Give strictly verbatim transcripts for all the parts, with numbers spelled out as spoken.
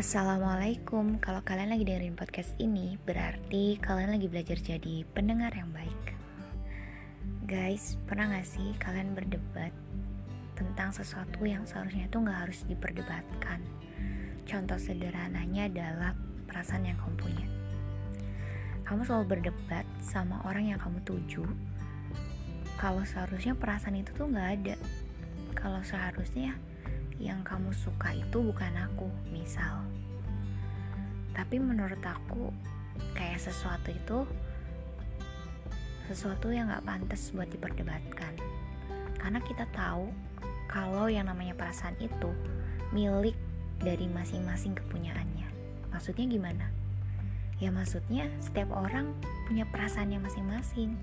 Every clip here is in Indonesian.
Assalamualaikum. Kalau kalian lagi dengerin podcast ini, berarti kalian lagi belajar jadi pendengar yang baik. Guys, pernah gak sih kalian berdebat tentang sesuatu yang seharusnya tuh gak harus diperdebatkan? Contoh sederhananya adalah perasaan yang kamu punya. Kamu selalu berdebat sama orang yang kamu tuju, kalau seharusnya perasaan itu tuh gak ada. Kalau seharusnya yang kamu suka itu bukan aku, misal. Tapi menurut aku kayak sesuatu itu sesuatu yang gak pantas buat diperdebatkan, karena kita tahu kalau yang namanya perasaan itu milik dari masing-masing kepunyaannya. Maksudnya gimana? Ya maksudnya setiap orang punya perasaannya masing-masing.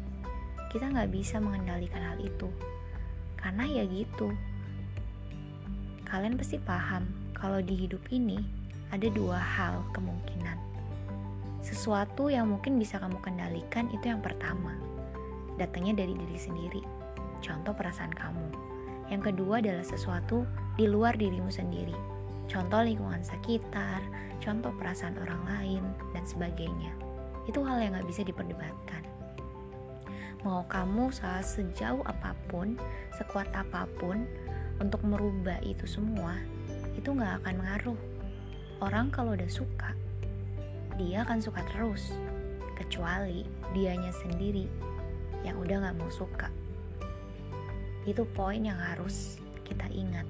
Kita gak bisa mengendalikan hal itu, karena ya gitu. Kalian pasti paham kalau di hidup ini ada dua hal kemungkinan. Sesuatu yang mungkin bisa kamu kendalikan itu yang pertama, datangnya dari diri sendiri, contoh perasaan kamu. Yang kedua adalah sesuatu di luar dirimu sendiri, contoh lingkungan sekitar, contoh perasaan orang lain, dan sebagainya. Itu hal yang gak bisa diperdebatkan. Mau kamu sejauh apapun, sekuat apapun untuk merubah itu semua, itu gak akan ngaruh. Orang kalau udah suka, dia akan suka terus, kecuali dianya sendiri yang udah gak mau suka. Itu poin yang harus kita ingat,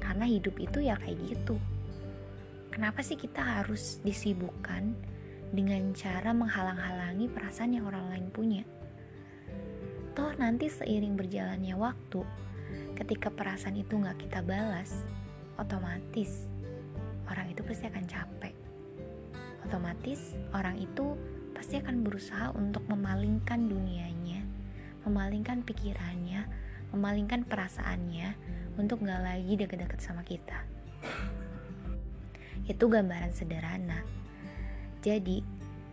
karena hidup itu ya kayak gitu. Kenapa sih kita harus disibukkan dengan cara menghalang-halangi perasaan yang orang lain punya? Toh nanti seiring berjalannya waktu, ketika perasaan itu gak kita balas, otomatis orang itu pasti akan capek. Otomatis orang itu pasti akan berusaha untuk memalingkan dunianya, memalingkan pikirannya, memalingkan perasaannya untuk gak lagi deket-deket sama kita. Itu gambaran sederhana. Jadi,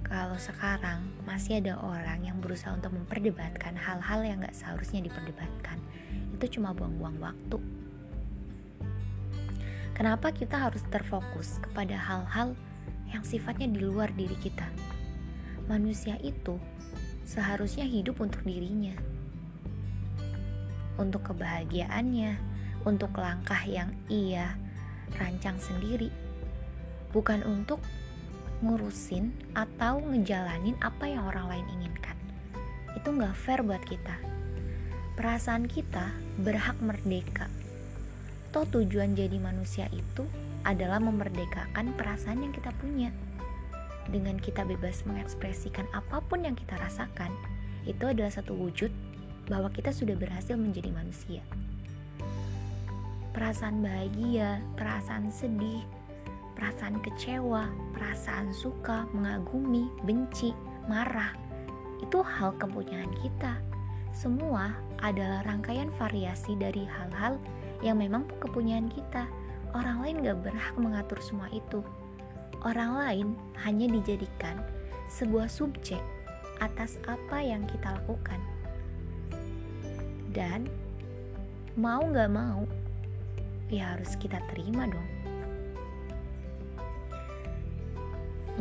kalau sekarang masih ada orang yang berusaha untuk memperdebatkan hal-hal yang gak seharusnya diperdebatkan, itu cuma buang-buang waktu. Kenapa kita harus terfokus kepada hal-hal yang sifatnya di luar diri kita? Manusia itu seharusnya hidup untuk dirinya, untuk kebahagiaannya, untuk langkah yang ia rancang sendiri, bukan untuk ngurusin atau ngejalanin apa yang orang lain inginkan. Itu gak fair buat kita. Perasaan kita berhak merdeka. Toh tujuan jadi manusia itu adalah memerdekakan perasaan yang kita punya. Dengan kita bebas mengekspresikan apapun yang kita rasakan, itu adalah satu wujud bahwa kita sudah berhasil menjadi manusia. Perasaan bahagia, perasaan sedih, perasaan kecewa, perasaan suka, mengagumi, benci, marah, itu hal kepunyaan kita. Semua adalah rangkaian variasi dari hal-hal yang memang kepunyaan kita. Orang lain gak berhak mengatur semua itu. Orang lain hanya dijadikan sebuah subjek atas apa yang kita lakukan. Dan mau gak mau, ya harus kita terima dong.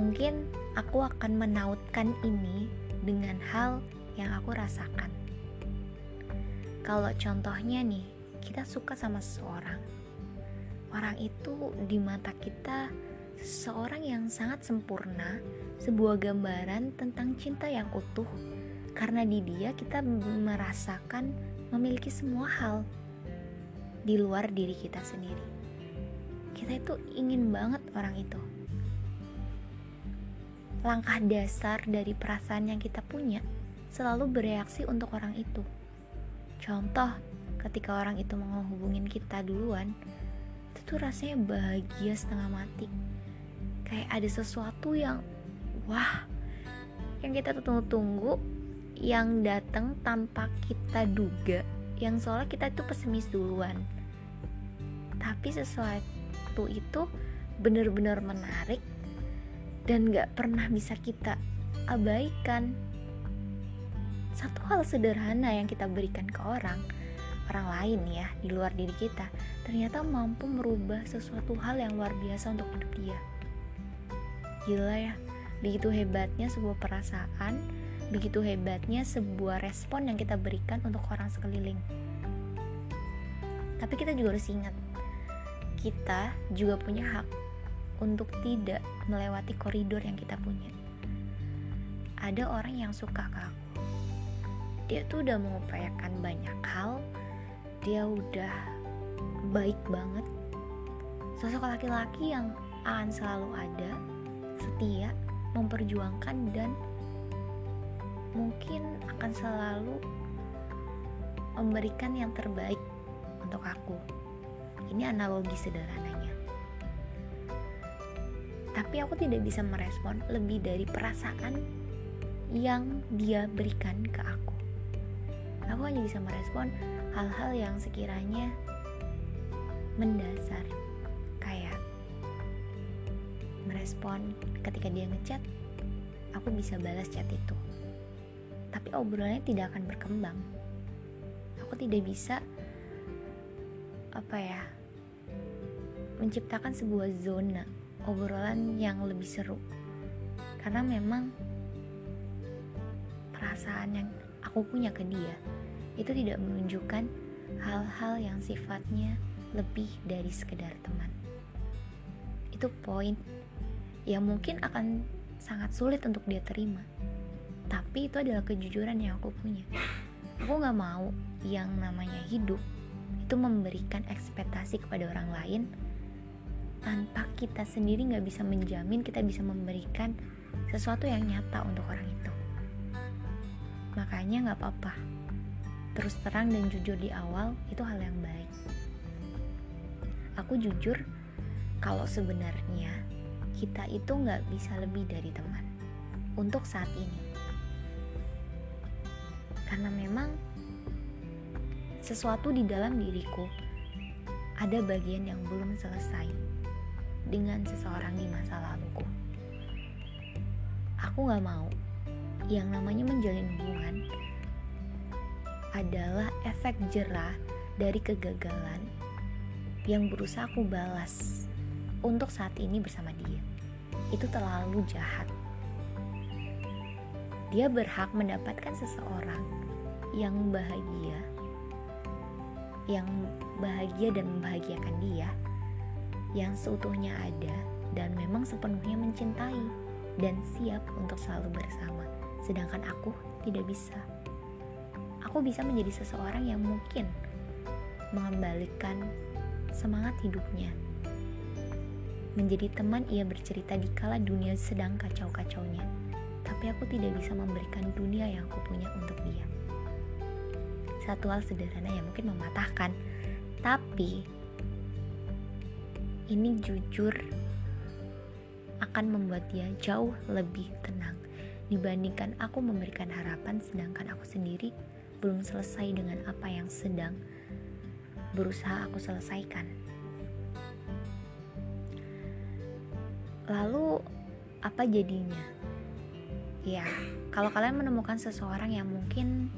Mungkin aku akan menautkan ini dengan hal yang aku rasakan. Kalau contohnya nih, kita suka sama seseorang. Orang itu di mata kita seseorang yang sangat sempurna, sebuah gambaran tentang cinta yang utuh, karena di dia kita merasakan memiliki semua hal di luar diri kita sendiri. Kita itu ingin banget orang itu. Langkah dasar dari perasaan yang kita punya selalu bereaksi untuk orang itu. Contoh, ketika orang itu mau hubungin kita duluan, itu tuh rasanya bahagia setengah mati. Kayak ada sesuatu yang wah, yang kita tunggu-tunggu, yang datang tanpa kita duga, yang seolah kita itu pesimis duluan. Tapi sesuatu itu benar-benar menarik dan gak pernah bisa kita abaikan. Satu hal sederhana yang kita berikan ke orang orang lain ya, di luar diri kita, ternyata mampu merubah sesuatu hal yang luar biasa untuk hidup dia. Gila ya, begitu hebatnya sebuah perasaan, begitu hebatnya sebuah respon yang kita berikan untuk orang sekeliling. Tapi kita juga harus ingat, kita juga punya hak untuk tidak melewati koridor yang kita punya. Ada orang yang suka ke aku, dia tuh udah mengupayakan banyak hal, dia udah baik banget, sosok laki-laki yang akan selalu ada, setia, memperjuangkan, dan mungkin akan selalu memberikan yang terbaik untuk aku. Ini analogi sederhananya. Tapi aku tidak bisa merespon lebih dari perasaan yang dia berikan ke aku. Aku hanya bisa merespon hal-hal yang sekiranya mendasar, kayak merespon ketika dia ngechat, aku bisa balas chat itu. Tapi obrolannya tidak akan berkembang. Aku tidak bisa apa ya menciptakan sebuah zona obrolan yang lebih seru, karena memang perasaan yang aku punya ke dia itu tidak menunjukkan hal-hal yang sifatnya lebih dari sekedar teman. Itu poin yang mungkin akan sangat sulit untuk dia terima, tapi itu adalah kejujuran yang aku punya. Aku gak mau yang namanya hidup itu memberikan ekspektasi kepada orang lain tanpa kita sendiri gak bisa menjamin kita bisa memberikan sesuatu yang nyata untuk orang itu. Makanya gak apa-apa terus terang dan jujur di awal, itu hal yang baik. Aku jujur kalau sebenarnya kita itu gak bisa lebih dari teman untuk saat ini, karena memang sesuatu di dalam diriku ada bagian yang belum selesai dengan seseorang di masa laluku. Aku gak mau yang namanya menjalin hubungan adalah efek jerah dari kegagalan yang berusaha aku balas untuk saat ini bersama dia. Itu terlalu jahat. Dia berhak mendapatkan seseorang yang bahagia, yang bahagia dan membahagiakan dia, yang seutuhnya ada dan memang sepenuhnya mencintai dan siap untuk selalu bersama. Sedangkan aku tidak bisa. Aku bisa menjadi seseorang yang mungkin mengembalikan semangat hidupnya, menjadi teman ia bercerita di kala dunia sedang kacau-kacaunya. Tapi aku tidak bisa memberikan dunia yang aku punya untuk dia. Satu hal sederhana yang mungkin mematahkan, tapi ini jujur akan membuat dia jauh lebih tenang dibandingkan aku memberikan harapan sedangkan aku sendiri belum selesai dengan apa yang sedang berusaha aku selesaikan. Lalu apa jadinya? Ya, kalau kalian menemukan seseorang yang mungkin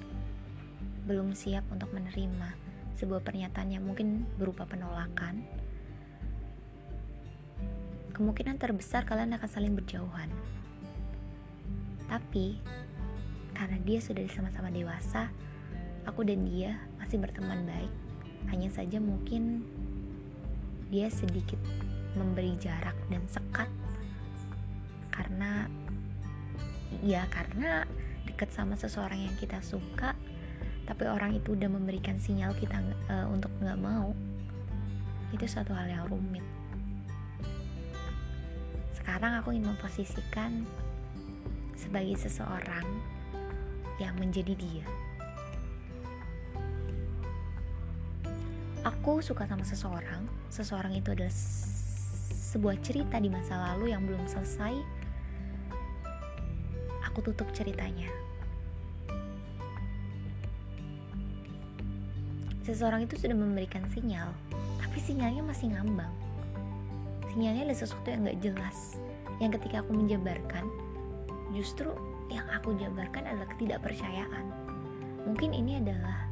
belum siap untuk menerima sebuah pernyataan yang mungkin berupa penolakan, kemungkinan terbesar kalian akan saling berjauhan. Tapi karena dia sudah sama-sama dewasa, aku dan dia masih berteman baik. Hanya saja mungkin dia sedikit memberi jarak dan sekat, karena ya karena dekat sama seseorang yang kita suka, tapi orang itu udah memberikan sinyal kita uh, untuk gak mau. Itu suatu hal yang rumit. Sekarang aku ingin memposisikan sebagai seseorang yang menjadi dia. Aku suka sama seseorang. Seseorang itu adalah sebuah cerita di masa lalu yang belum selesai. Aku tutup ceritanya. Seseorang itu sudah memberikan sinyal, tapi sinyalnya masih ngambang. Sinyalnya ada sesuatu yang gak jelas, yang ketika aku menjabarkan, justru yang aku jabarkan adalah ketidakpercayaan. Mungkin ini adalah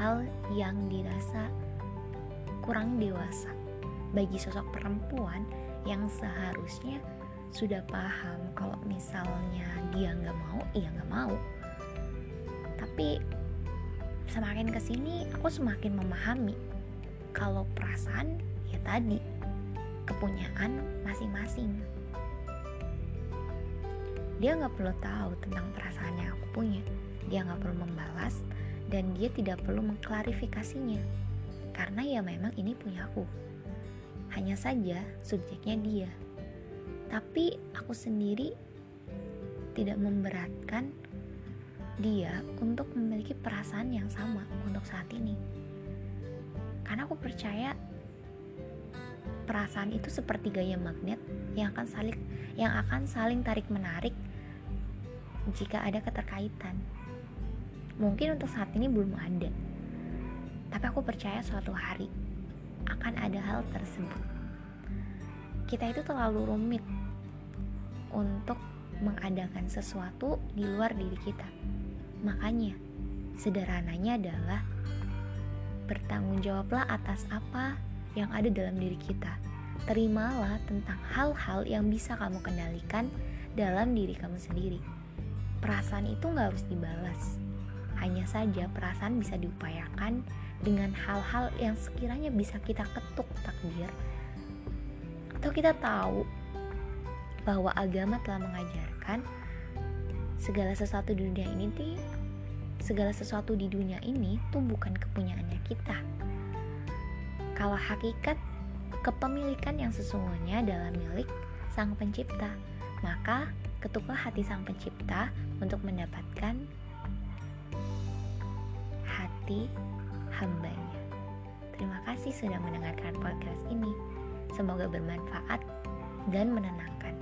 hal yang dirasa kurang dewasa bagi sosok perempuan yang seharusnya sudah paham kalau misalnya dia nggak mau, ya nggak mau. Tapi semakin kesini aku semakin memahami kalau perasaan ya tadi kepunyaan masing-masing. Dia nggak perlu tahu tentang perasaan yang aku punya, dia nggak perlu membalas dan dia tidak perlu mengklarifikasinya karena ya memang ini punya aku, hanya saja subjeknya dia. Tapi aku sendiri tidak memberatkan dia untuk memiliki perasaan yang sama untuk saat ini, karena aku percaya perasaan itu seperti gaya magnet yang akan saling yang akan saling tarik menarik jika ada keterkaitan. Mungkin untuk saat ini belum ada, tapi aku percaya suatu hari akan ada hal tersebut. Kita itu terlalu rumit untuk mengadakan sesuatu di luar diri kita. Makanya, sederhananya adalah bertanggung jawablah atas apa yang ada dalam diri kita. Terimalah tentang hal-hal yang bisa kamu kendalikan dalam diri kamu sendiri. Perasaan itu gak harus dibalas. Hanya saja perasaan bisa diupayakan dengan hal-hal yang sekiranya bisa kita ketuk takdir. Atau kita tahu bahwa agama telah mengajarkan segala sesuatu di dunia ini ti, segala sesuatu di dunia ini tuh bukan kepunyaannya kita. Kalau hakikat kepemilikan yang sesungguhnya adalah milik Sang Pencipta, maka ketuklah hati Sang Pencipta untuk mendapatkan hati hambanya. Terima kasih sudah mendengarkan podcast ini. Semoga bermanfaat dan menenangkan.